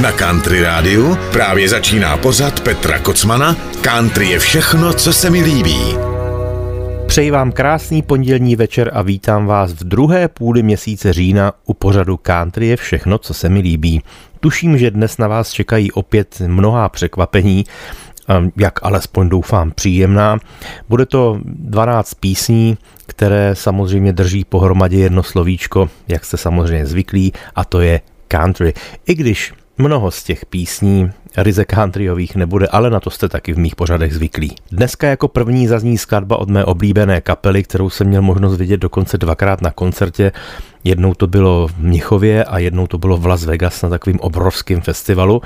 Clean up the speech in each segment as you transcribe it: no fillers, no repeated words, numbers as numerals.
Na Country rádiu právě začíná pořad Petra Kocmana. Country je všechno, co se mi líbí. Přeji vám krásný pondělní večer a vítám vás v druhé půli měsíce října u pořadu Country je všechno, co se mi líbí. Tuším, že dnes na vás čekají opět mnohá překvapení, jak alespoň doufám příjemná. Bude to 12 písní, které samozřejmě drží pohromadě jedno slovíčko, jak jste samozřejmě zvyklí, a to je country. I když mnoho z těch písní ryze countryových nebude, ale na to jste taky v mých pořadech zvyklí. Dneska jako první zazní skladba od mé oblíbené kapely, kterou jsem měl možnost vidět dokonce dvakrát na koncertě. Jednou to bylo v Mnichově a jednou to bylo v Las Vegas na takovým obrovském festivalu.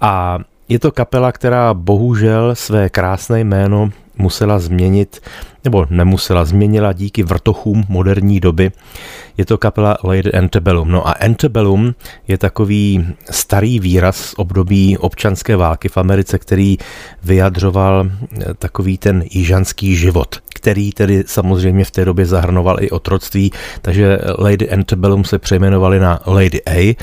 A je to kapela, která bohužel své krásné jméno musela změnit, nebo nemusela, změnila díky vrtochům moderní doby. Je to kapela Lady Antebellum. No a Antebellum je takový starý výraz z období občanské války v Americe, který vyjadřoval takový ten jižanský život, který tedy samozřejmě v té době zahrnoval i otroctví, takže Lady Antebellum se přejmenovali na Lady A,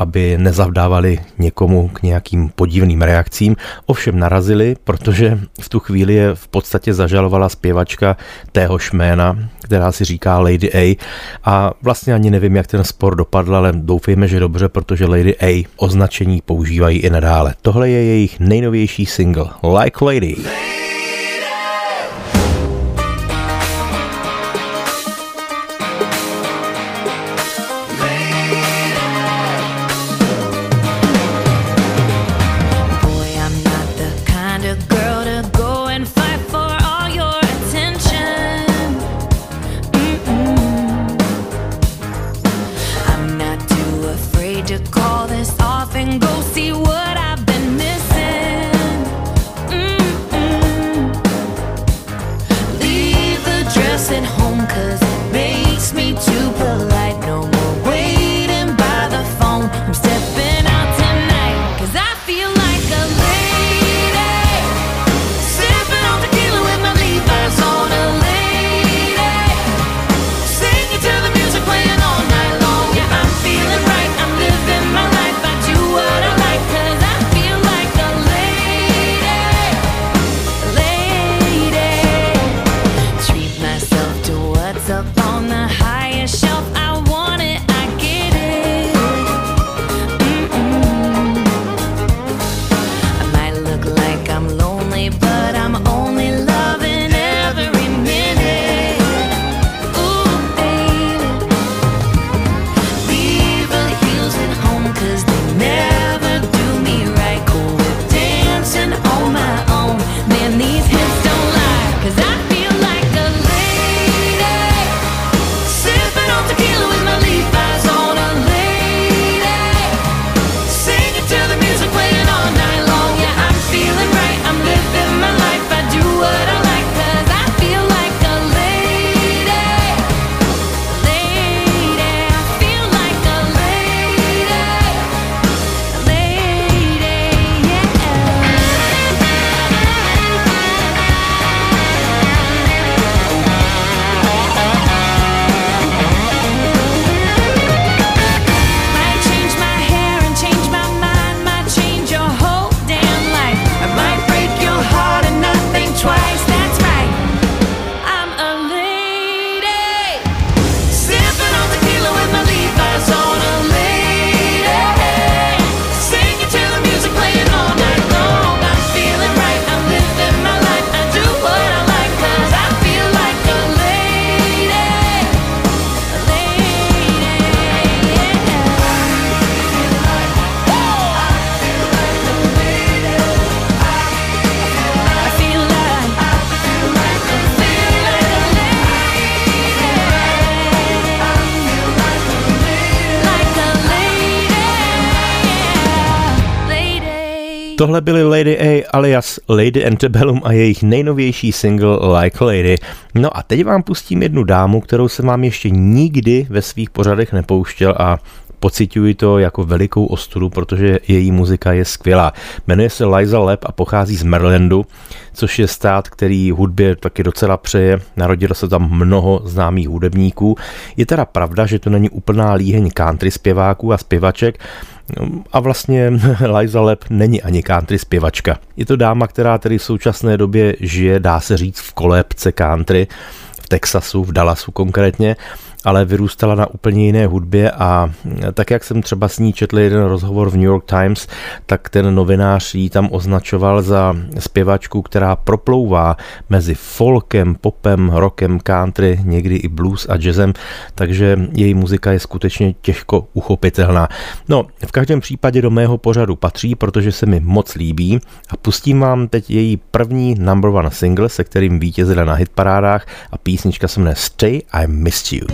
aby nezavdávali někomu k nějakým podivným reakcím. Ovšem narazili, protože v tu chvíli je v podstatě zažalovala zpěvačka téhož jména, která si říká Lady A. A vlastně ani nevím, jak ten spor dopadl, ale doufejme, že dobře, protože Lady A označení používají i nadále. Tohle je jejich nejnovější single Like Lady. Tohle byly Lady A alias Lady Antebellum a jejich nejnovější single Like Lady. No a teď vám pustím jednu dámu, kterou jsem vám ještě nikdy ve svých pořadech nepouštěl a Pociťuji to jako velikou ostudu, protože její muzika je skvělá. Jmenuje se Liza Leb a pochází z Marylandu, což je stát, který hudbě taky docela přeje. Narodilo se tam mnoho známých hudebníků. Je teda pravda, že to není úplná líheň country zpěváků a zpěvaček, a vlastně Liza Leb není ani country zpěvačka. Je to dáma, která tedy v současné době žije, dá se říct, v kolébce country, v Texasu, v Dallasu konkrétně, ale vyrůstala na úplně jiné hudbě, a tak, jak jsem třeba s ní četl jeden rozhovor v New York Times, tak ten novinář ji tam označoval za zpěvačku, která proplouvá mezi folkem, popem, rockem, country, někdy i blues a jazzem, takže její muzika je skutečně těžko uchopitelná. No, v každém případě do mého pořadu patří, protože se mi moc líbí, a pustím vám teď její první number one single, se kterým vítězila na hitparádách, a písnička se jmenuje Stay I Missed You.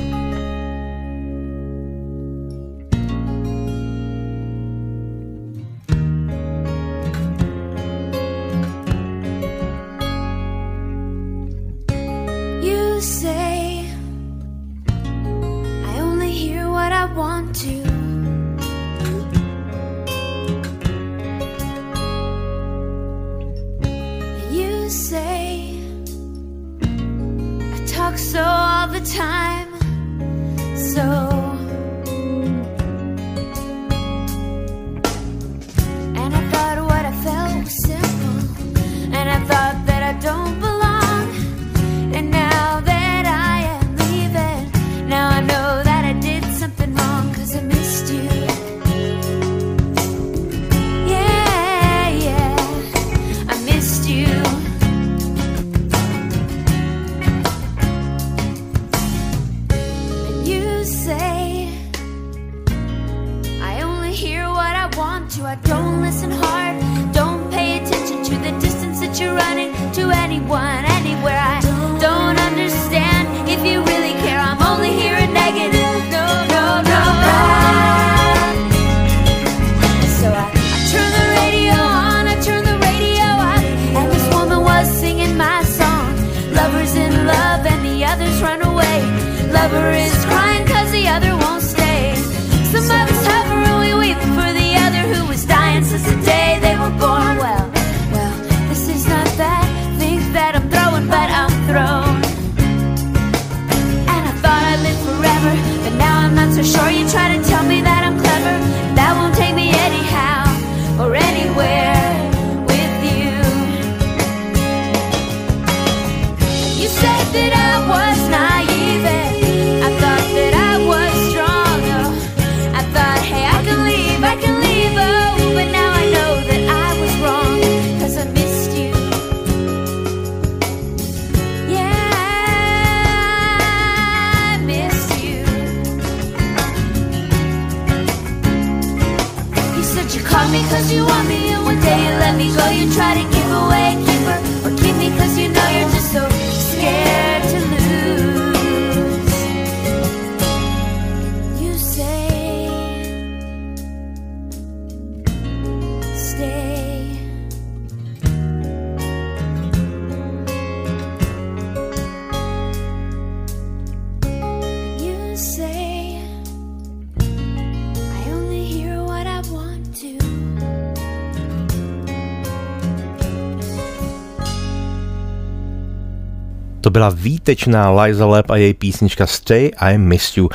Byla výtečná Liza Leb a její písnička Stay I Missed You.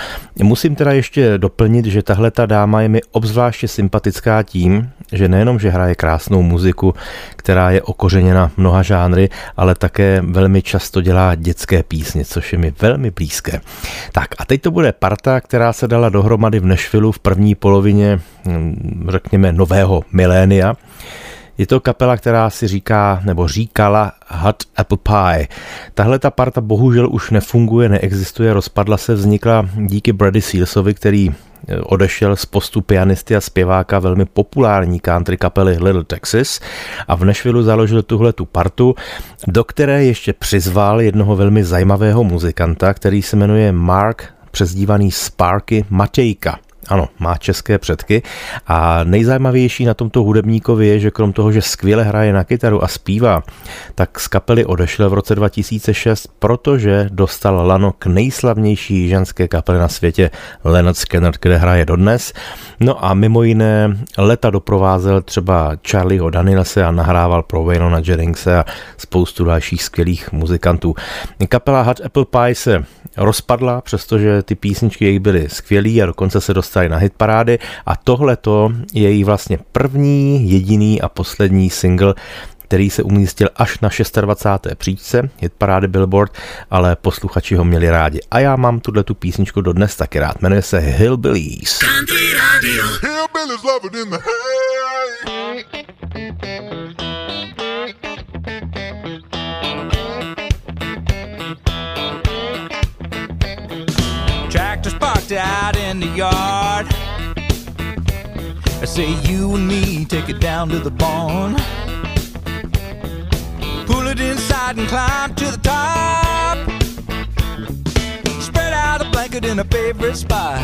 Musím teda ještě doplnit, že tahle ta dáma je mi obzvláště sympatická tím, že nejenom, že hraje krásnou muziku, která je okořeněna mnoha žánry, ale také velmi často dělá dětské písně, což je mi velmi blízké. Tak a teď to bude parta, která se dala dohromady v Nashvillu v první polovině, řekněme, nového milénia. Je to kapela, která si říká, nebo říkala Hot Apple Pie. Tahle ta parta bohužel už nefunguje, neexistuje, rozpadla se, vznikla díky Brady Sealsovi, který odešel z postu pianisty a zpěváka velmi populární country kapely Little Texas a v Nashvillu založil tuhle tu partu, do které ještě přizval jednoho velmi zajímavého muzikanta, který se jmenuje Mark, přezdívaný Sparky Matejka. Ano, má české předky a nejzajímavější na tomto hudebníkovi je, že krom toho, že skvěle hraje na kytaru a zpívá, tak z kapely odešel v roce 2006, protože dostal lano k nejslavnější ženské kapele na světě Leonard Scanner, kde hraje dodnes. No a mimo jiné leta doprovázel třeba Charlieho Danielse a nahrával pro Waylona Jenningse a spoustu dalších skvělých muzikantů. Kapela Hot Apple Pie se rozpadla, přestože ty písničky jejich byly skvělý a dokonce se dostali na hitparády a tohleto je její vlastně první, jediný a poslední single, který se umístil až na 26. příčce hitparády Billboard, ale posluchači ho měli rádi. A já mám tu písničku dodnes taky rád, jmenuje se Hillbillies. Tractor's parked out in the yard. I say you and me take it down to the barn. Pull it inside and climb to the top. Spread out a blanket in a favorite spot.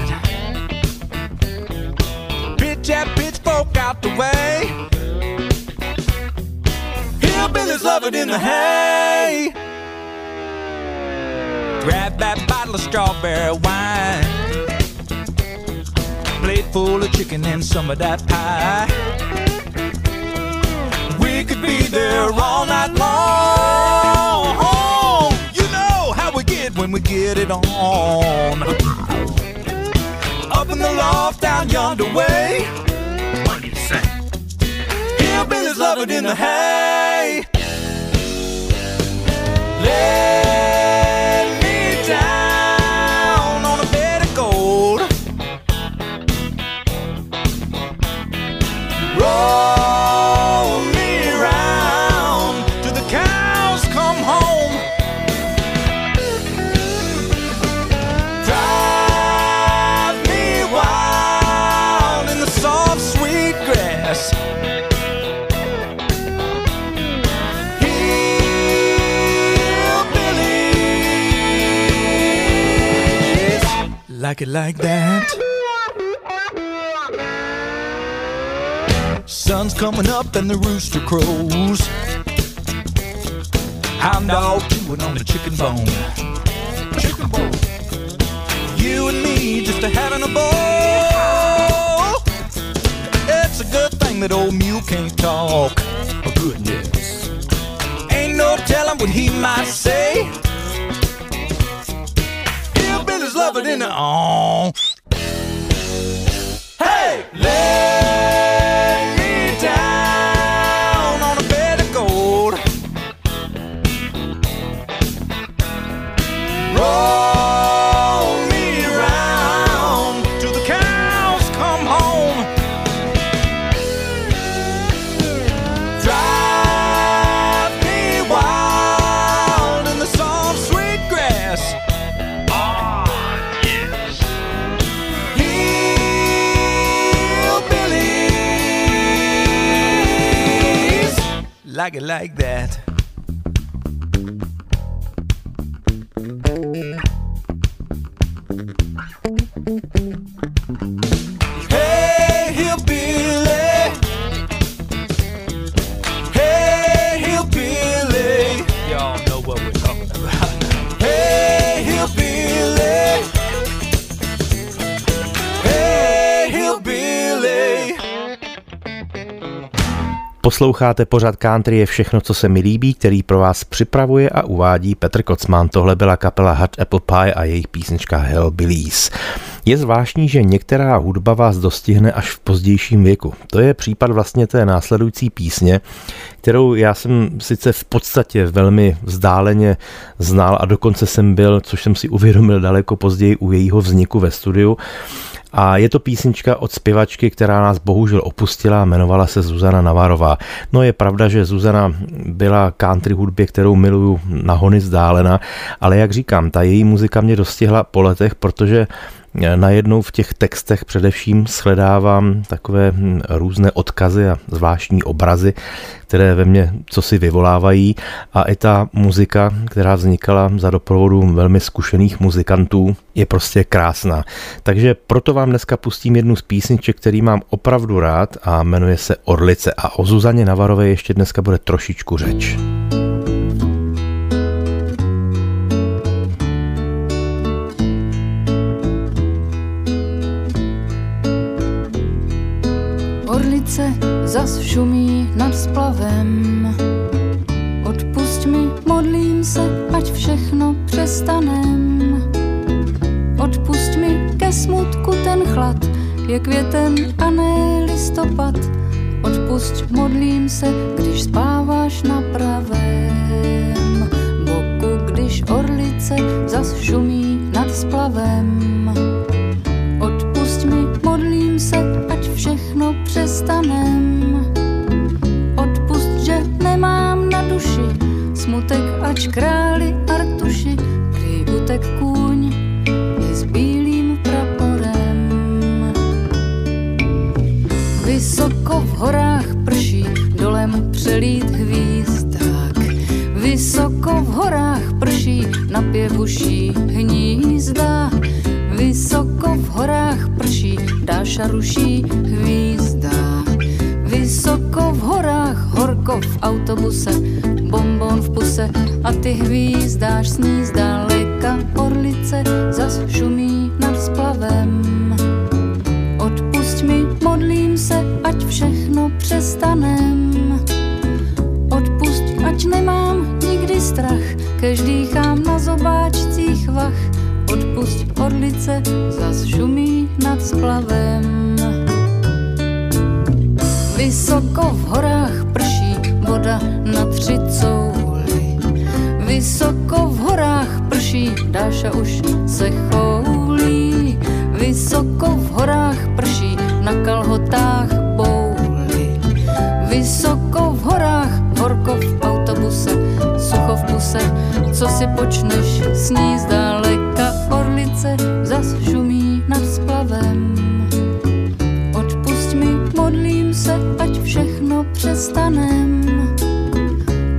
Pitch that pitchfork out the way. Hillbillies love it in the hay. Grab that bottle of strawberry wine. Plate full of chicken and some of that pie. We could be there all night long. You know how we get when we get it on. Up in the loft down yonder way. What do you say? Hillbillies love it in the hay. Like it like that. Sun's coming up and the rooster crows. Hound dog chewing on the chicken bone. Chicken bone. You and me just a having a ball. It's a good thing that old mule can't talk. Oh goodness. Ain't no telling what he might say. Love it in the on. Hey, lay me down on a bed of gold. Roll me around till the cows come home. Drive me wild in the soft, sweet grass. Like it like that. Hey, hillbilly. Hey, hillbilly. Y'all know what we're talking about. Hey, hillbilly. Hey, hillbilly. Posloucháte pořad Country je všechno, co se mi líbí, který pro vás připravuje a uvádí Petr Kocman. Tohle byla kapela Hot Apple Pie a jejich písnička Hillbillies. Je zvláštní, že některá hudba vás dostihne až v pozdějším věku. To je případ vlastně té následující písně, kterou já jsem sice v podstatě velmi vzdáleně znal a dokonce jsem byl, což jsem si uvědomil daleko později u jejího vzniku ve studiu. A je to písnička od zpěvačky, která nás bohužel opustila a jmenovala se Zuzana Navarová. No je pravda, že Zuzana byla country hudbě, kterou miluju na hony vzdálena, ale jak říkám, ta její muzika mě dostihla po letech, protože najednou v těch textech především shledávám takové různé odkazy a zvláštní obrazy, které ve mně cosi vyvolávají, a i ta muzika, která vznikala za doprovodu velmi zkušených muzikantů, je prostě krásná. Takže proto vám dneska pustím jednu z písniček, který mám opravdu rád, a jmenuje se Orlice, a o Zuzaně Navarové ještě dneska bude trošičku řeč. Orlice zas šumí nad splavem, odpusť mi, modlím se, ať všechno přestanem. Odpusť mi ke smutku ten chlad, je květen a ne listopad. Odpusť, modlím se, když spáváš na pravém boku, když orlice zas šumí nad splavem. Odpusť mi, modlím se, ať všechno přestanem. Odpusť, že nemám na duši smutek, ač králi artuši, prý utek kůň i s bílým praporem. Vysoko v horách prší, dolem přelít hvízdák. Vysoko v horách prší, na pěvuší hnízda. Vysoko v horách prší, dáš a ruší hvízda. Vysoko v horách horko v autobuse, bonbon v puse a ty hvízdáš s ní zdaleka. Orlice zas šumí nad splavem. Odpusť mi, modlím se, ať všechno přestanem. Odpusť, ať nemám nikdy strach, kež dýchám na zobáčcích vach. Odpusť, orlice zas šumí nad splavem. Vysoko v horách prší, voda na 3 couly. Vysoko v horách prší, Dáša už se choulí. Vysoko v horách prší, na kalhotách bouly. Vysoko v horách, horko v autobuse, sucho v puse, co si počneš, sní zdaleka. Orlice zas šumí nad splavem. Odpusť mi, modlím se, ať všechno přestanem.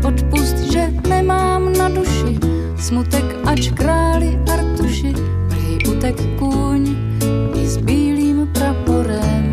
Odpusť, že nemám na duši smutek, ač králi artuši, prý utek kůň i s bílým praporem.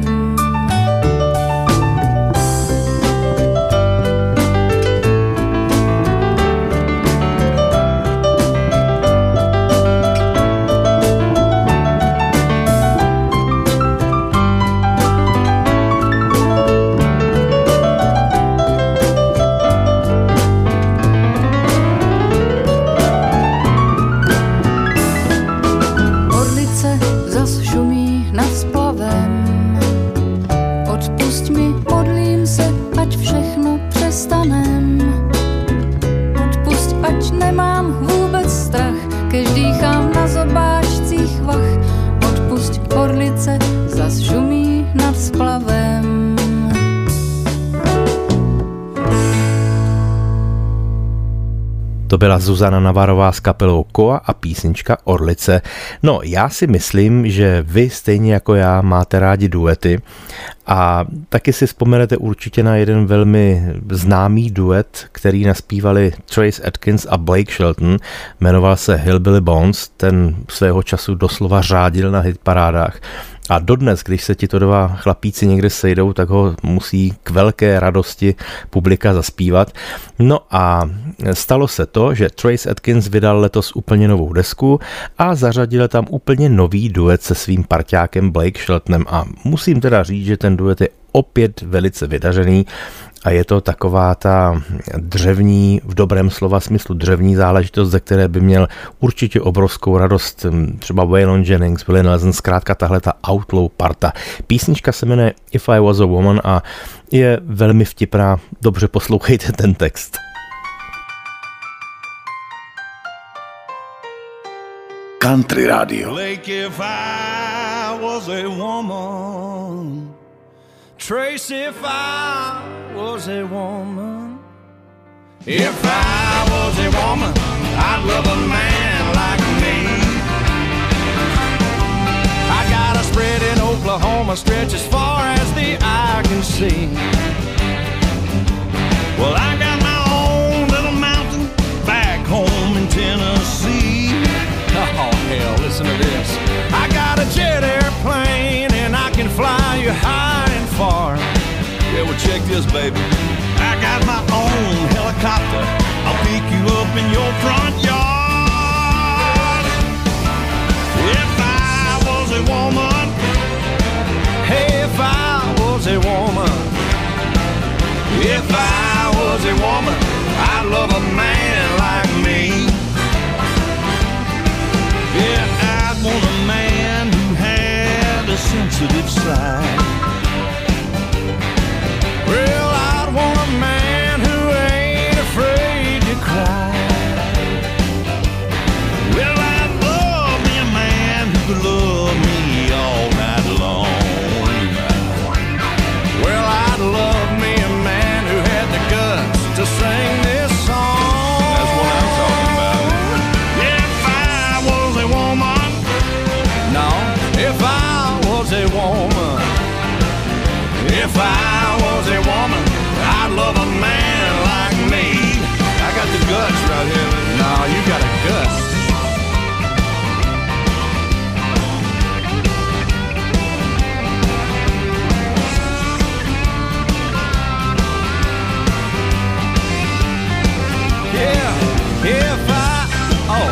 To byla Zuzana Navarová s kapelou Koa a písnička Orlice. No, já si myslím, že vy stejně jako já máte rádi duety, a taky si vzpomenete určitě na jeden velmi známý duet, který naspívali Trace Atkins a Blake Shelton. Jmenoval se Hillbilly Bones, ten svého času doslova řádil na hitparádách. A dodnes, když se tito dva chlapíci někde sejdou, tak ho musí k velké radosti publika zaspívat. No a stalo se to, že Trace Atkins vydal letos úplně novou desku a zařadil tam úplně nový duet se svým parťákem Blake Sheltonem. A musím teda říct, že ten duet je opět velice vydařený. A je to taková ta dřevní, v dobrém slova smyslu dřevní záležitost, ze které by měl určitě obrovskou radost třeba Waylon Jennings, Willie Nelson, zkrátka tahle ta outlaw parta. Písnička se jmenuje If I Was a Woman a je velmi vtipná, dobře poslouchejte ten text. Country Radio. Lake, if I was a woman. Trace, if I was a woman. If I was a woman, I'd love a man like me. Oklahoma stretch as far as the eye can see. Well, I got my own little mountain back home in Tennessee. Oh, hell, listen to this. I got a jet airplane and I can fly you high and far. Yeah, well, check this, baby. I got my own helicopter. I'll pick you up in your front yard. If I was a woman, hey, if I was a woman, if I was a woman, I'd love a man like me. Yeah, I'd want a man who had a sensitive side. Well, I'd want a man who ain't afraid to cry. Well, I'd love me a man who could love me all night long. Well, I'd love me a man who had the guts to sing this song. That's what I'm talking about. If I was a woman, no, if I was a woman, if I was a woman, I'd love a man like me. I got the guts right here. No, you got a guts. Yeah, if I... Oh,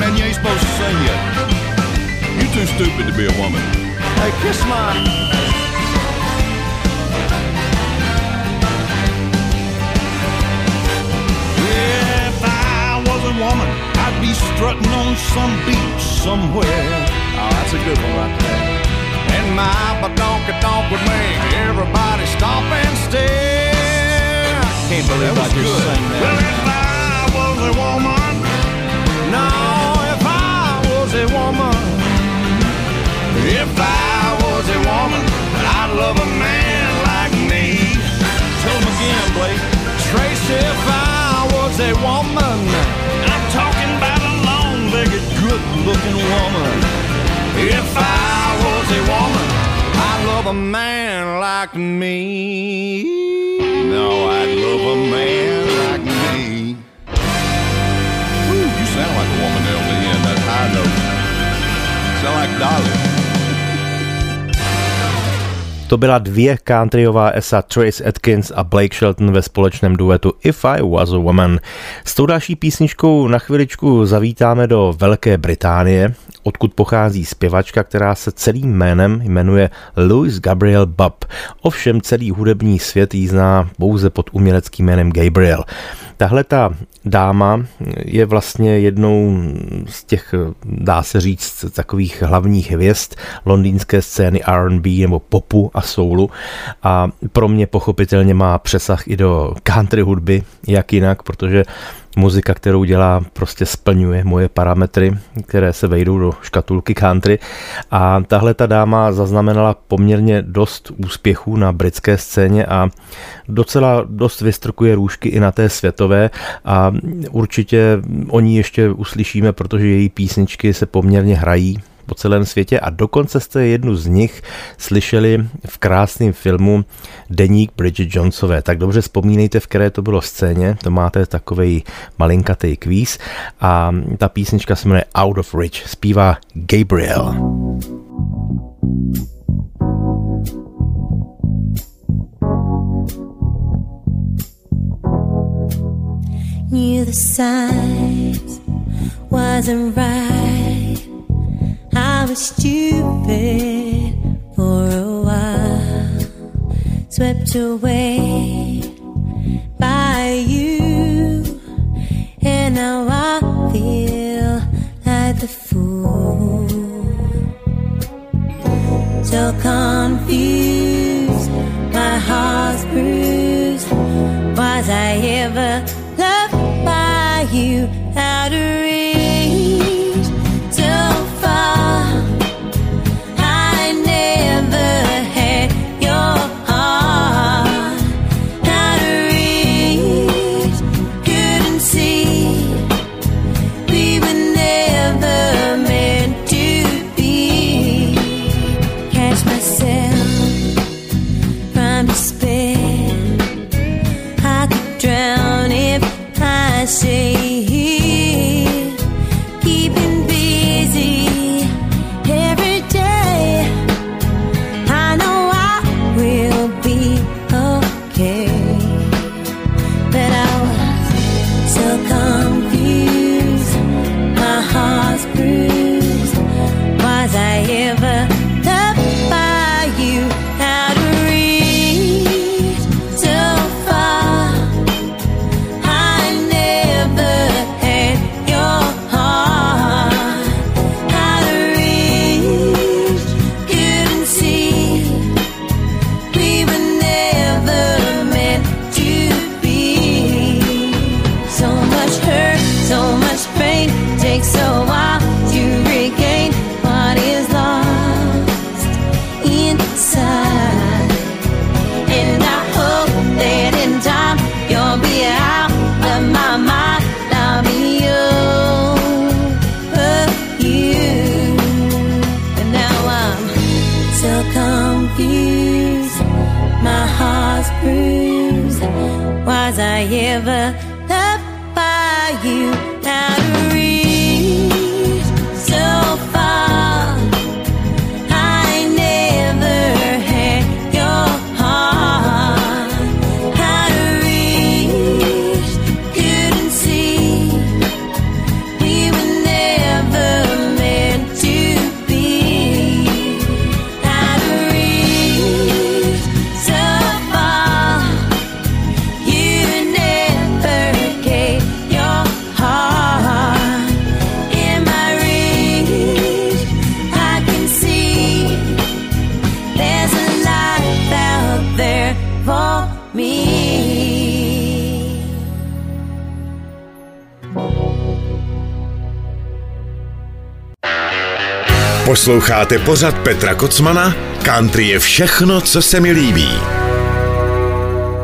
man, you ain't supposed to sing yet. You're too stupid to be a woman. Hey, kiss my... woman, I'd be strutting on some beach somewhere. Oh, that's a good one right there. And my badonka-donk would make everybody stop and stare. I can't believe I just sang that. Well, if I was a woman, no, if I was a woman, if I was a woman, I'd love a man like me. Tell him again, Blake. Trace, if I was a woman, talking about a long-legged, good-looking woman. If I was a woman, I'd love a man like me. No, I'd love a man like me. Woo, you sound like a woman there on the end, that high note. Sound like Dolly. To byla dvě countryová esa Trace Atkins a Blake Shelton ve společném duetu If I Was a Woman. S tou další písničkou na chviličku zavítáme do Velké Británie, odkud pochází zpěvačka, která se celým jménem jmenuje Louise Gabrielle Bubb. Ovšem celý hudební svět ji zná pouze pod uměleckým jménem Gabriel. Tahle ta dáma je vlastně jednou z těch, dá se říct, takových hlavních hvězd londýnské scény R&B nebo popu a soulu a pro mě pochopitelně má přesah i do country hudby, jak jinak, protože muzika, kterou dělá, prostě splňuje moje parametry, které se vejdou do škatulky country. A tahle ta dáma zaznamenala poměrně dost úspěchů na britské scéně a docela dost vystrkuje růžky i na té světové a určitě o ní ještě uslyšíme, protože její písničky se poměrně hrají po celém světě a dokonce jste jednu z nich slyšeli v krásném filmu Deník Bridget Jonesové. Tak dobře vzpomínejte, v které to bylo scéně, to máte takovej malinkatej kvíz a ta písnička se jmenuje Out of Reach, zpívá Gabriel. Knew the size wasn't right. I was stupid for a while, swept away by you, and now I feel like the fool. So confused, my heart's bruised. Was I ever loved by you? Out of reach, so far. was I ever loved by you? How to reach so far, I never had your heart. How to reach, couldn't see, we were never meant to be. How to reach so far, you never gave your heart. In my reach, I can see there's a life out there for me. Posloucháte pořad Petra Kocmana? Country je všechno, co se mi líbí.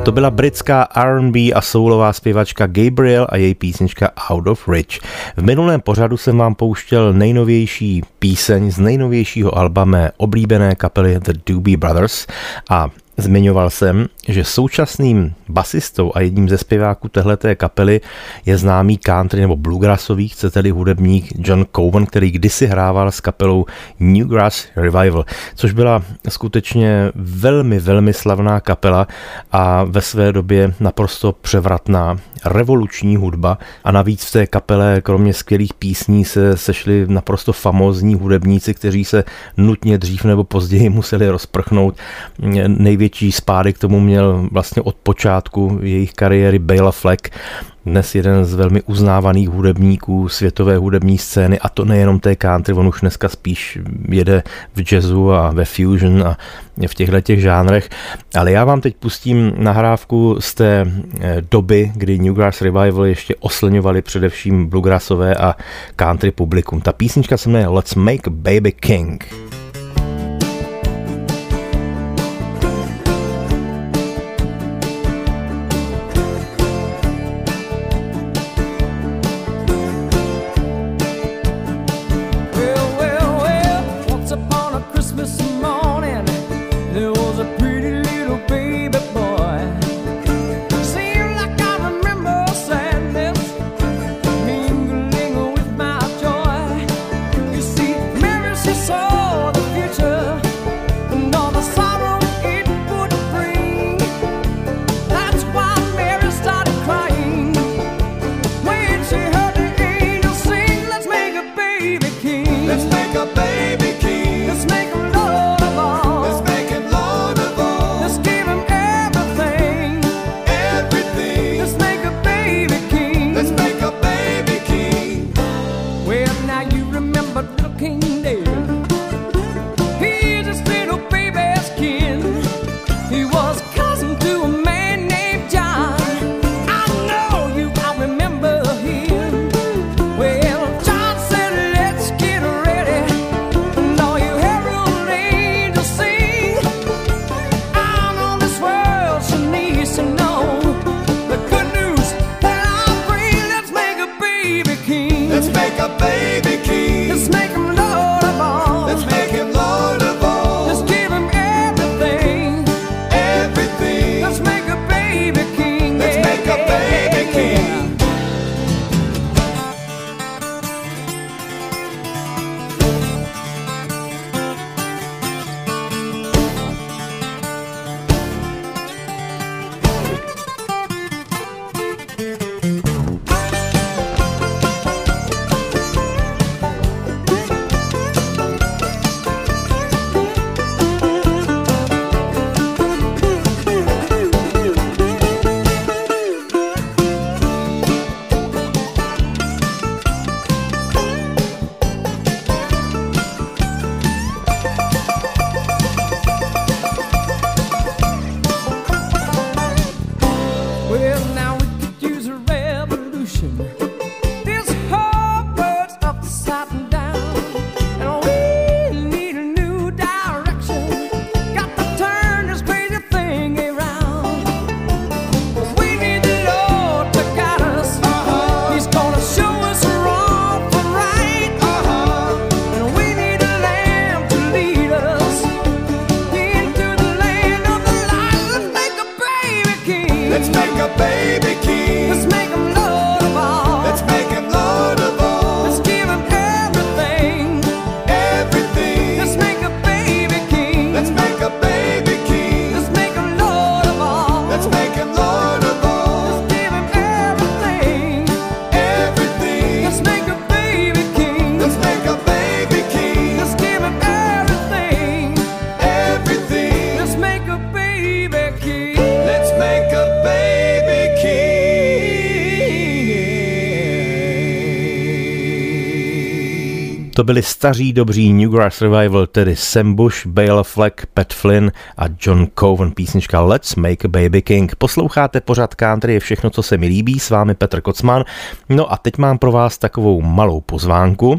To byla britská R&B a soulová zpěvačka Gabriel a její písnička Out of Reach. V minulém pořadu jsem vám pouštěl nejnovější píseň z nejnovějšího alba mé oblíbené kapely The Doobie Brothers a zmiňoval jsem, že současným basistou a jedním ze zpěváků téhleté kapely je známý country nebo bluegrassový, chcete-li, hudebník John Cowan, který kdysi hrával s kapelou Newgrass Revival, což byla skutečně velmi, velmi slavná kapela a ve své době naprosto převratná revoluční hudba a navíc v té kapele kromě skvělých písní se sešli naprosto famózní hudebníci, kteří se nutně dřív nebo později museli rozprchnout. Největší spády k tomu měl vlastně od počátku jejich kariéry Bela Fleck, dnes jeden z velmi uznávaných hudebníků světové hudební scény, a to nejenom té country, on už dneska spíš jede v jazzu a ve fusion a v těchto žánrech, ale já vám teď pustím nahrávku z té doby, kdy Newgrass Revival ještě oslňovali především bluegrassové a country publikum. Ta písnička se jmenuje Let's Make Baby King. Oh, To byli staří dobří Newgrass Revival, tedy Sam Bush, Bela Fleck, Pat Flynn a John Cowan. Písnička Let's Make a Baby King. Posloucháte pořad Country je všechno, co se mi líbí. S vámi Petr Kocman. No a teď mám pro vás takovou malou pozvánku.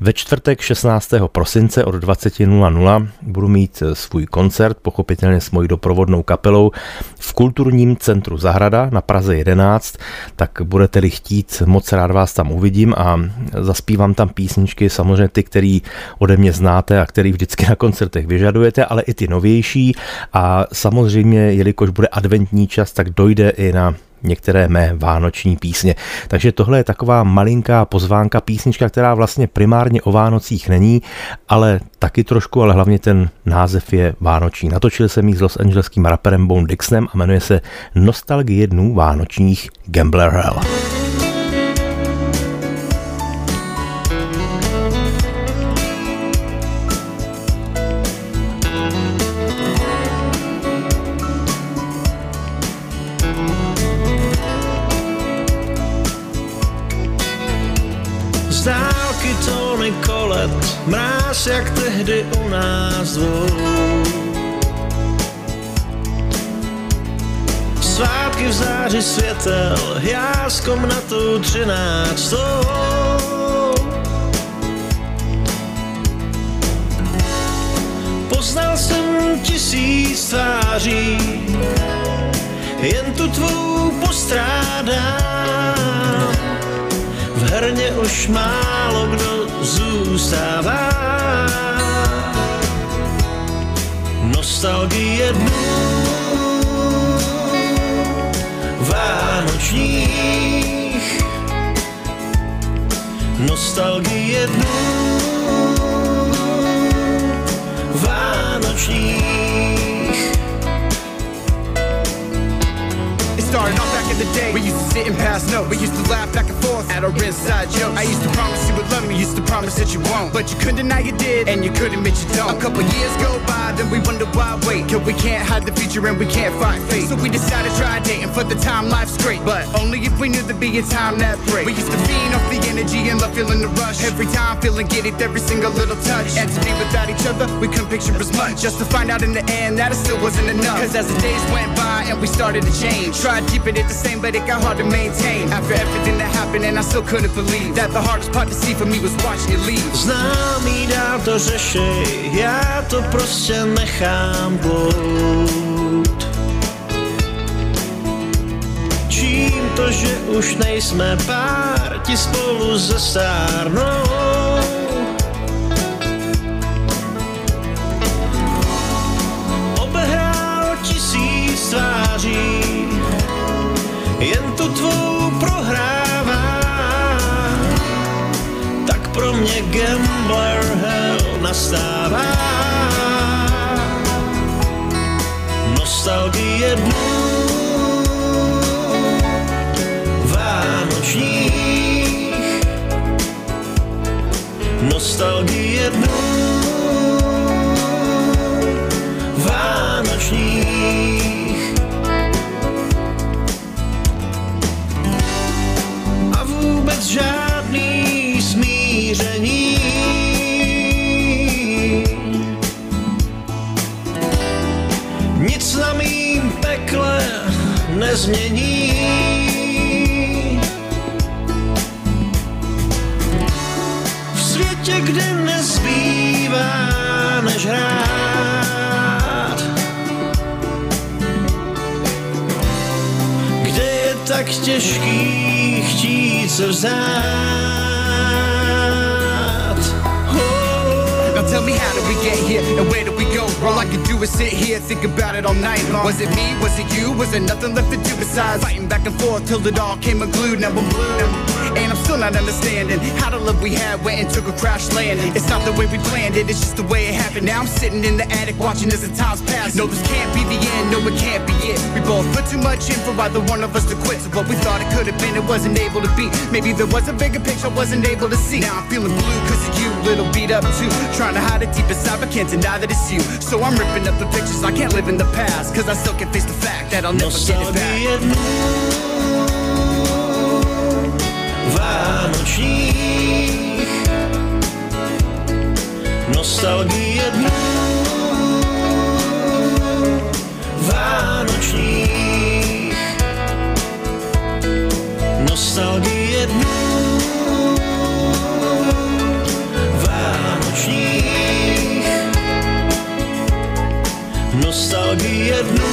Ve čtvrtek 16. prosince od 20:00 budu mít svůj koncert, pochopitelně s mojí doprovodnou kapelou, v kulturním centru Zahrada na Praze 11. Tak budete-li chtít, moc rád vás tam uvidím a zaspívám tam písničky, samozřejmě ty, který ode mě znáte a který vždycky na koncertech vyžadujete, ale i ty novější. A samozřejmě, jelikož bude adventní čas, tak dojde i na některé mé vánoční písně. Takže tohle je taková malinká pozvánka, písnička, která vlastně primárně o Vánocích není, ale taky trošku, ale hlavně ten název je vánoční. Natočil jsem ji s losangeleským raperem Bone Dixonem a jmenuje se Nostalgie dnů vánočních Gambler Hell. Mráz jak tehdy u nás dvou. Svátky v září světel, já s komnatou 13. Poznal jsem 1000 tváří, jen tu tvou postrádám. V herně už málo kdo zůstává. Nostalgie dnů vánočních, nostalgie dnů vánočních. It started off back in the day, we used to sit and pass notes, we used to laugh back and forth at our inside jokes. I used to promise you would love me, used to promise that you won't, but you couldn't deny you did, and you couldn't admit you don't. A couple years go by, then we wonder why wait, 'cause we can't hide the future and we can't fight fate. So we decided to try dating for the time life's great, but only if we knew there'd be a time that break. We used to feed off the energy and love feeling the rush, every time feeling giddy, every single little touch. And to be without each other, we couldn't picture as much, just to find out in the end that it still wasn't enough. 'Cause as the days went by and we started to change, tried keeping it the same, but it got hard to maintain. After everything that happened, and I still couldn't believe that the hardest part to see for me was watching you leave. Známý dál to řešej, já to prostě nechám plout. Čím to, že už nejsme pár, ti spolu zestárnou. Obehrálo 1000 tváří, jen tu tvou prohrává. Tak pro mě Gambler Hell nastává. Nostalgie dnů vánočních, nostalgie dnů vánočních. Žádný smíření, nic na mým pekle nezmění. V světě, kde nezbývá než hrát, kde je tak těžký chtít se vzdát. Oh. Now tell me how did we get here and where did we go? All I could do is sit here, think about it all night long. Was it me? Was it you? Was there nothing left to do besides fighting back and forth till it all came unglued? Now I'm blue, and I'm still not understanding how the love we had went and took a crash landing. It's not the way we planned it, it's just the way it happened. Now I'm sitting in the attic watching as the times pass. No, this can't be the end, no, it can't be it. We both put too much in for either one of us to quit. So what we thought it could have been, it wasn't able to be. Maybe there was a bigger picture I wasn't able to see. Now I'm feeling blue cause of you, little beat up too. Trying to hide it deep inside, but can't deny that it's you. So I'm ripping up the pictures, I can't live in the past, cause I still can face the fact that I'll never get it back. Vánočních, nostalgie dnů vánočních, nostalgie dnů vánočních, nostalgie dnů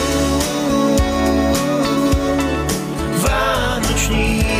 vánočních.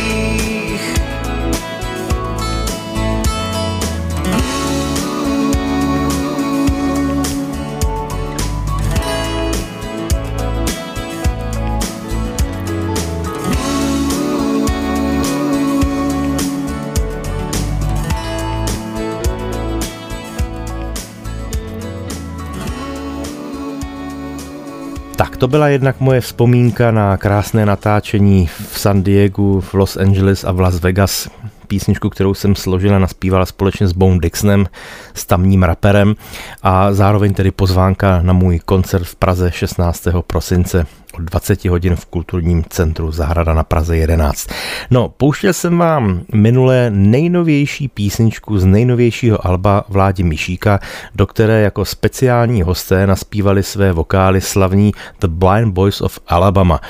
Tak to byla jednak moje vzpomínka na krásné natáčení v San Diegu, v Los Angeles a v Las Vegas. Písničku, kterou jsem složil a naspíval společně s Bone Dixonem, s tamním raperem, a zároveň tedy pozvánka na můj koncert v Praze 16. prosince od 20 hodin v kulturním centru Zahrada na Praze 11. No, pouštěl jsem vám minulé nejnovější písničku z nejnovějšího alba Vládi Mišíka, do které jako speciální hosté naspívali své vokály slavní The Blind Boys of Alabama.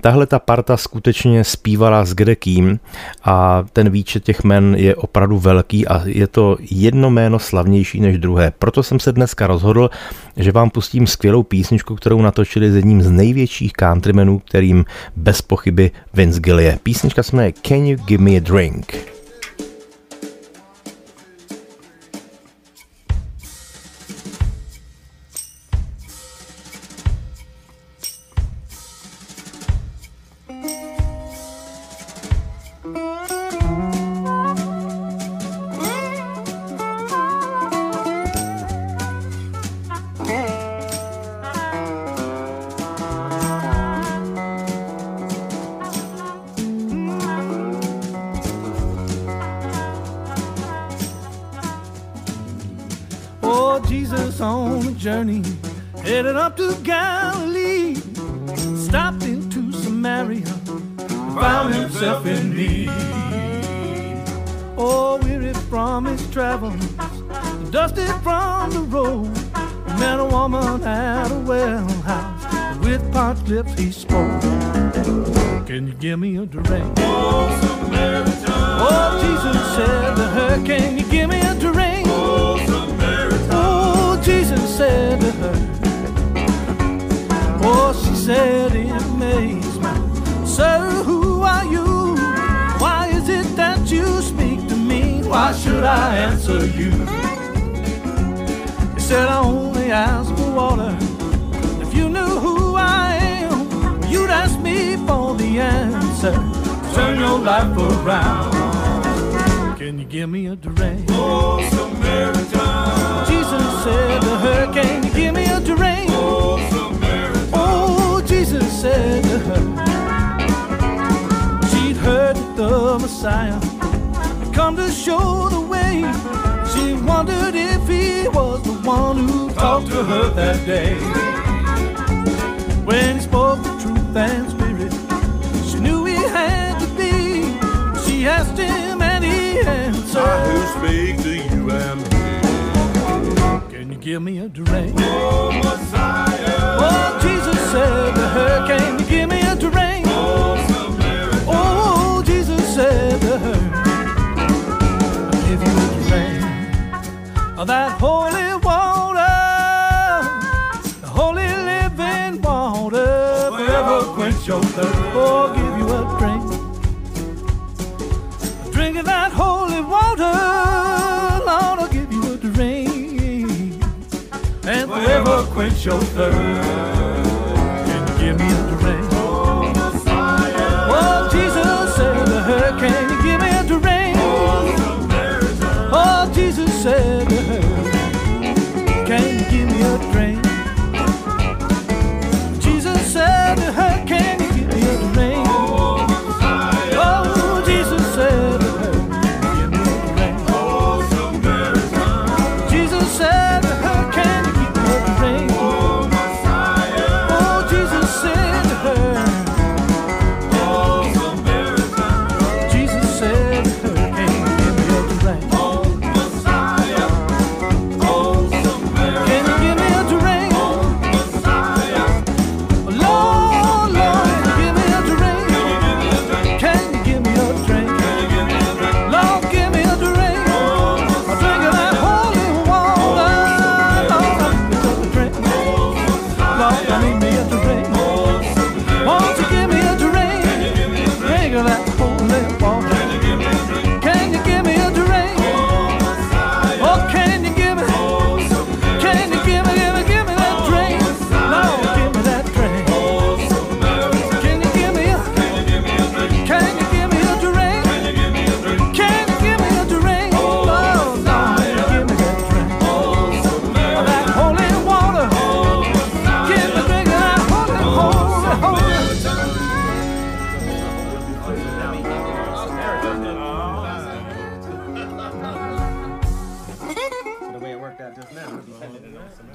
Tahle ta parta skutečně zpívala s kdekým a ten výčet těch jmen je opravdu velký a je to jedno jméno slavnější než druhé. Proto jsem se dneska rozhodl, že vám pustím skvělou písničku, kterou natočili s jedním z největších countrymenů, kterým bez pochyby Vince Gill je. Písnička se jmenuje Can You Give Me a Drink?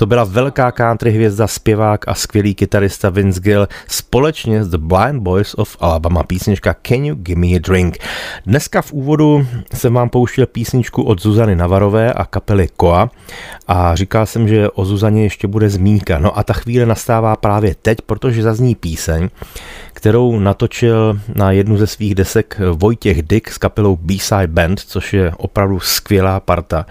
To byla velká country hvězda, zpěvák a skvělý kytarista Vince Gill společně s The Blind Boys of Alabama, písnička Can You Give Me a Drink. Dneska v úvodu jsem vám pouštěl písničku od Zuzany Navarové a kapely Koa a říkal jsem, že o Zuzaně ještě bude zmínka. No a ta chvíle nastává právě teď, protože zazní píseň, kterou natočil na jednu ze svých desek Vojtěch Dyk s kapelou B-Side Band, což je opravdu skvělá parta,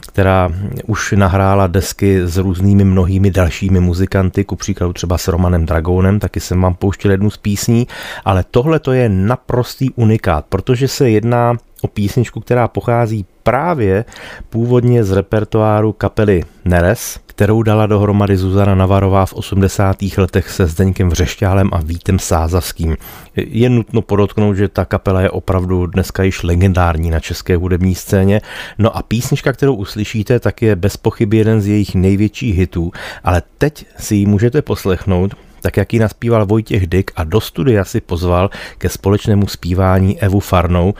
která už nahrála desky s různými mnohými dalšími muzikanty, ku příkladu třeba s Romanem Dragounem, taky jsem vám pouštěl jednu z písní, ale tohle to je naprostý unikát, protože se jedná o písničku, která pochází právě původně z repertoáru kapely Neres, kterou dala dohromady Zuzana Navarová v 80. letech se Zdeňkem Vřešťálem a Vítem Sázavským. Je nutno podotknout, že ta kapela je opravdu dneska již legendární na české hudební scéně. No a písnička, kterou uslyšíte, tak je bez pochyby jeden z jejich největších hitů, ale teď si ji můžete poslechnout, tak jak ji naspíval Vojtěch Dyk a do studia si pozval ke společnému zpívání Evu Farnou.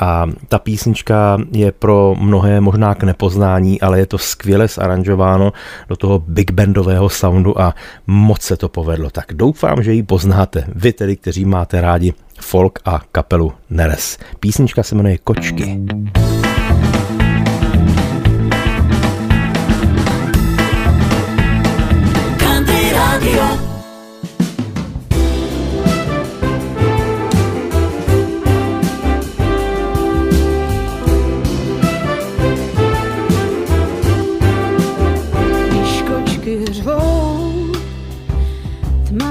A ta písnička je pro mnohé možná k nepoznání, ale je to skvěle zaranžováno do toho big bandového soundu a moc se to povedlo. Tak doufám, že ji poznáte, vy tedy, kteří máte rádi folk a kapelu Neres. Písnička se jmenuje Kočky.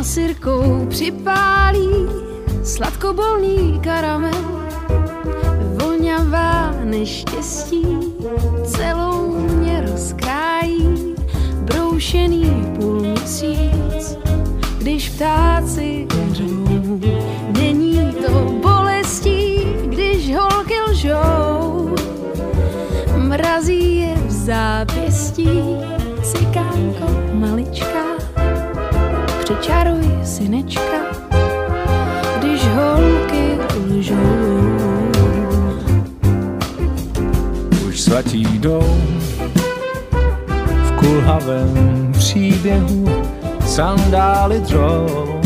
Sirkou připálí sladkobolný karamel, voňavá neštěstí celou mě rozkrájí, broušený půlměsíc, když ptáci řvou. Není to bolestí, když holky lžou, mrazí je v zápěstí, cikánko maličká. Přečaruj, synečka, když holky lžou. Už svatí jdou v kulhavém příběhu, sandály drou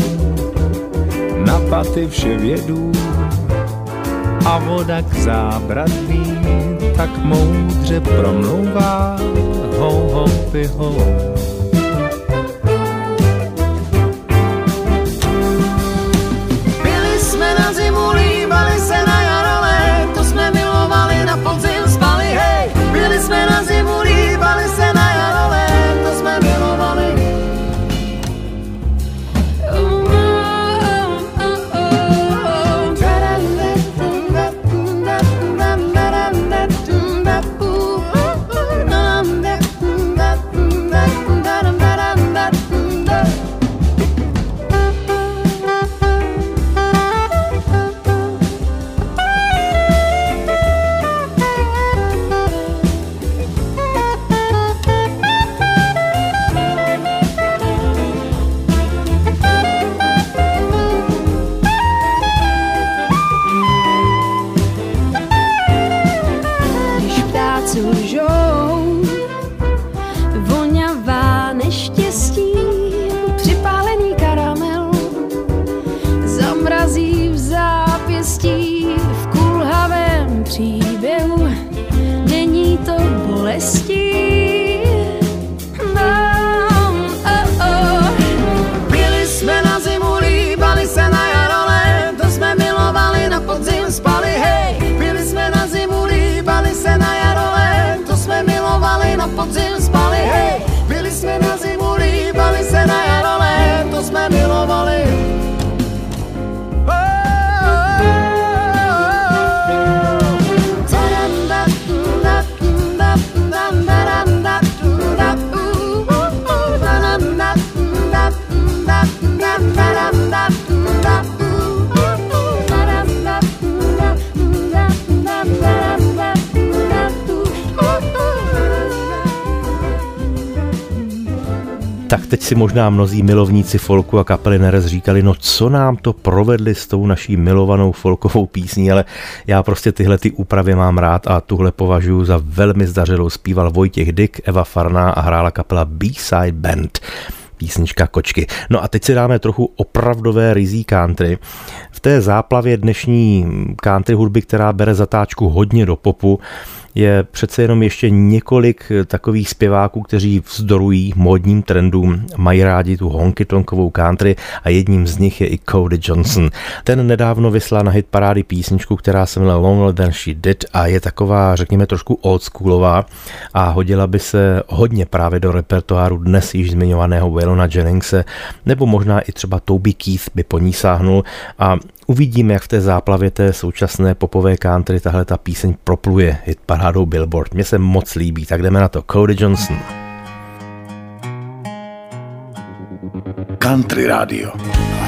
na paty vševědů a voda k zábradlí tak moudře promlouvá hou, hou, ty, hou. Tak teď si možná mnozí milovníci folku a kapely Neres říkali, no co nám to provedli s tou naší milovanou folkovou písní, ale já prostě tyhle ty úpravy mám rád a tuhle považuji za velmi zdařilou. Zpíval Vojtěch Dyk, Eva Farná a hrála kapela B-Side Band. Písnička Kočky. No a teď si dáme trochu opravdové ryzí country. V té záplavě dnešní country hudby, která bere zatáčku hodně do popu, je přece jenom ještě několik takových zpěváků, kteří vzdorují módním trendům, mají rádi tu honky-tonkovou country a jedním z nich je i Cody Johnson. Ten nedávno vyslal na hitparády písničku, která se jmenuje Longer Than She Did a je taková, řekněme, trošku oldschoolová a hodila by se hodně právě do repertoáru dnes již zmiňovaného Waylona Jenningse, nebo možná i třeba Toby Keith by po ní sáhnul a uvidíme, jak v té záplavě té současné popové country tahle ta píseň propluje hitparádou Billboard. Mně se moc líbí, tak jdeme na to. Cody Johnson. Country Radio.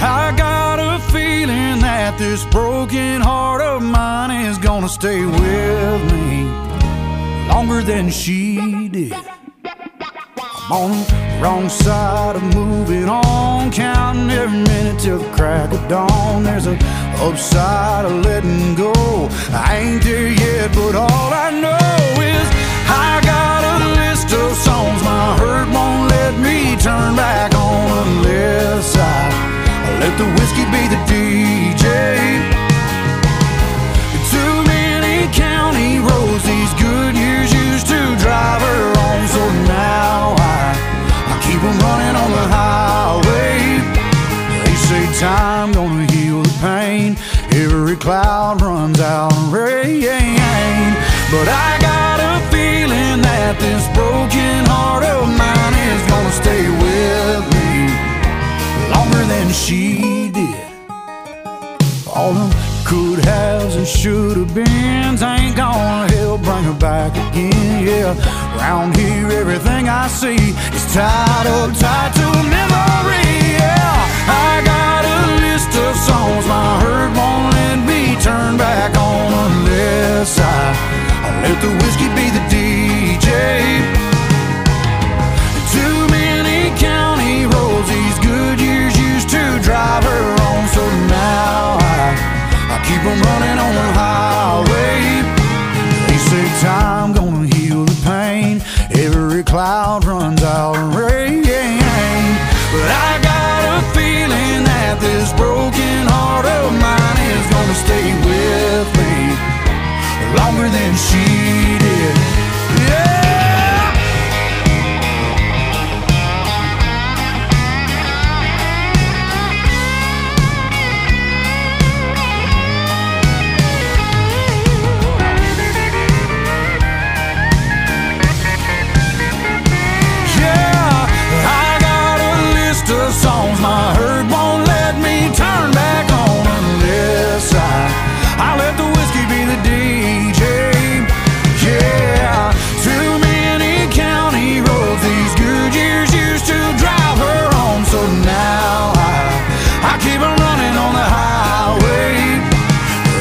I got a feeling that this broken heart of mine is gonna stay with me longer than she did. I'm on the wrong side of moving on, counting every minute till the crack of dawn. There's an upside of letting go. I ain't there yet, but all I know is I got a list of songs my hurt won't let me turn back on unless I let the whiskey be the DJ. Too many county roads these good years used to drive her on, so now I keep them running on the highway. They say time gonna heal the pain, every cloud runs out in rain, but I got a feeling that this broken heart of mine is gonna stay with me longer than she did. All them could haves and should have beens ain't gonna help bring her back again, yeah. Round here everything I see is tied up, tied to a memory, yeah. I got a list of songs my hurt won't let me turn back on unless I let the whiskey be the DJ. Too many county roads these good years used to drive her on, so now I keep them running on the highway. They say time gonna heal the pain, every cloud runs out in rain, but I got a feeling that this broken heart of mine is gonna stay with me longer than she did, yeah. Songs my hurt won't let me turn back on unless I let the whiskey be the DJ. Yeah, too many county roads these good years used to drive her on, so now I keep on running on the highway.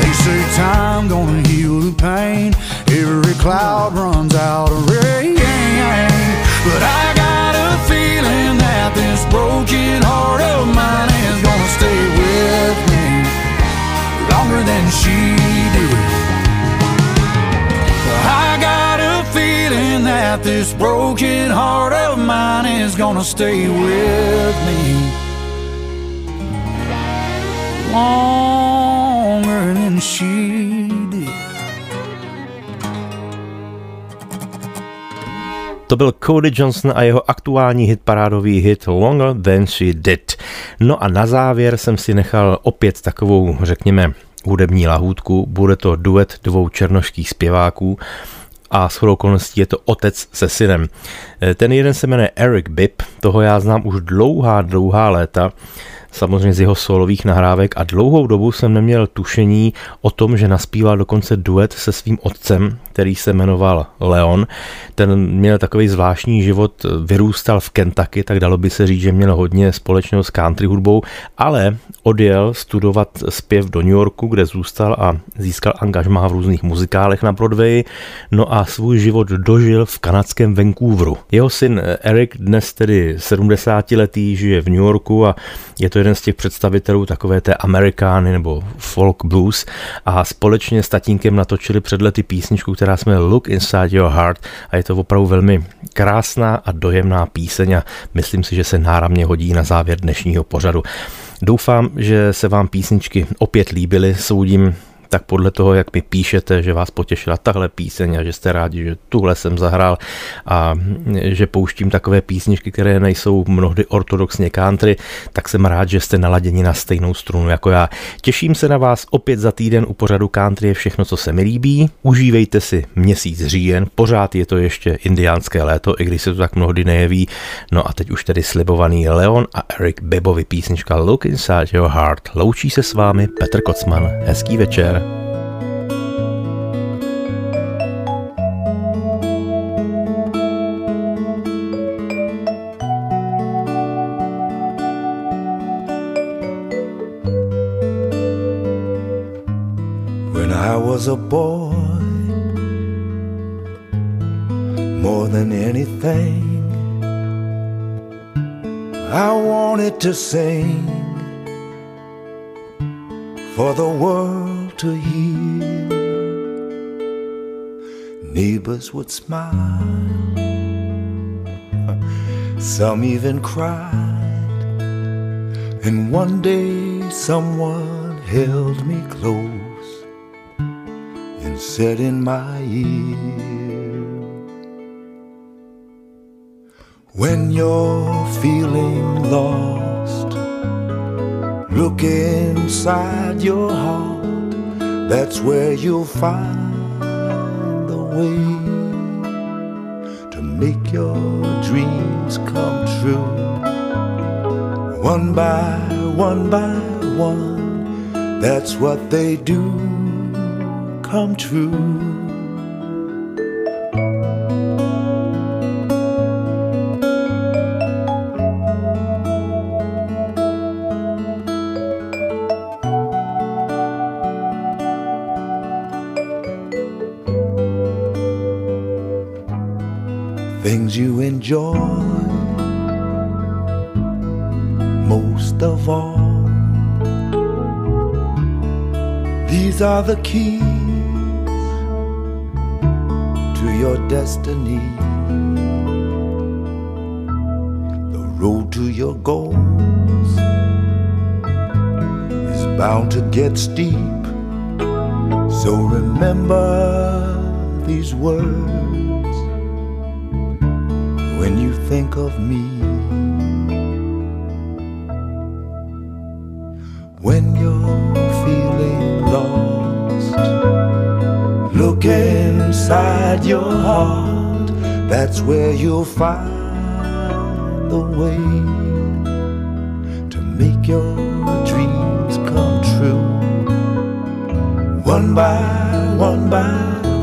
They say time gonna heal the pain, every cloud runs out of rain, but I this broken heart of mine is gonna stay with me longer than she did. I got a feeling that this broken heart of mine is gonna stay with me longer than she did. To byl Cody Johnson a jeho aktuální hitparádový hit Longer Than She Did. No a na závěr jsem si nechal opět takovou, řekněme, hudební lahůdku. Bude to duet dvou černošských zpěváků a shodou okolností je to otec se synem. Ten jeden se jmenuje Eric Bibb, toho já znám už dlouhá léta, samozřejmě z jeho solových nahrávek a dlouhou dobu jsem neměl tušení o tom, že naspíval dokonce duet se svým otcem, který se jmenoval Leon. Ten měl takový zvláštní život, vyrůstal v Kentucky, tak dalo by se říct, že měl hodně společného s country hudbou, ale odjel studovat zpěv do New Yorku, kde zůstal a získal angažmá v různých muzikálech na Broadwayi, no a svůj život dožil v kanadském Vancouveru. Jeho syn Eric, dnes tedy 70-letý, žije v New Yorku a je to jeden z těch představitelů takové té amerikány nebo folk blues a společně s tatínkem natočili před lety písničku, která se jmenuje Look Inside Your Heart a je to opravdu velmi krásná a dojemná píseň a myslím si, že se náramně hodí na závěr dnešního pořadu. Doufám, že se vám písničky opět líbily, soudím tak podle toho, jak mi píšete, že vás potěšila tahle píseň a že jste rádi, že tuhle jsem zahrál a že pouštím takové písničky, které nejsou mnohdy ortodoxně country, tak jsem rád, že jste naladěni na stejnou strunu jako já. Těším se na vás opět za týden u pořadu Country je všechno, co se mi líbí. Užívejte si měsíc říjen, pořád je to ještě indiánské léto, i když se to tak mnohdy nejeví. No a teď už tedy slibovaný Leon a Eric Bibbovi písnička Look Inside Your Heart. Loučí se s vámi Petr Kocman. Hezký večer. Was a boy, more than anything I wanted to sing for the world to hear. Neighbors would smile, some even cried, and one day someone held me close and said in my ear, when you're feeling lost, look inside your heart. That's where you'll find the way to make your dreams come true. One by one by one, that's what they do come true. Things you enjoy most of all, these are the keys your destiny, the road to your goals is bound to get steep. So remember these words when you think of me. When you're feeling lost, look inside your heart, that's where you'll find the way to make your dreams come true. One by one by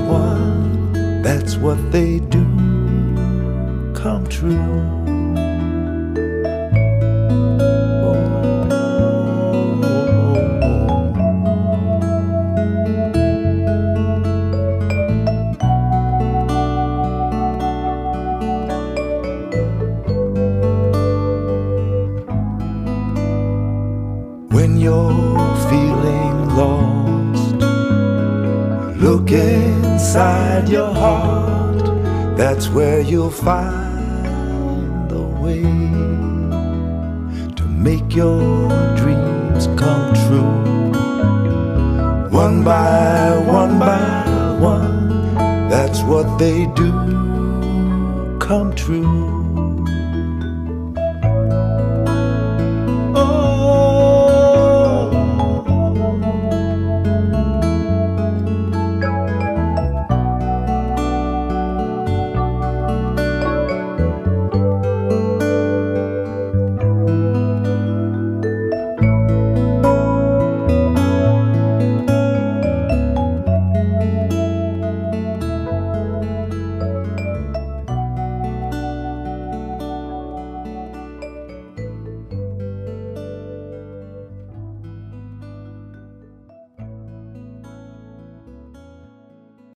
one, that's what they do come true. Your heart, that's where you'll find the way to make your dreams come true. One by one by one, that's what they do come true.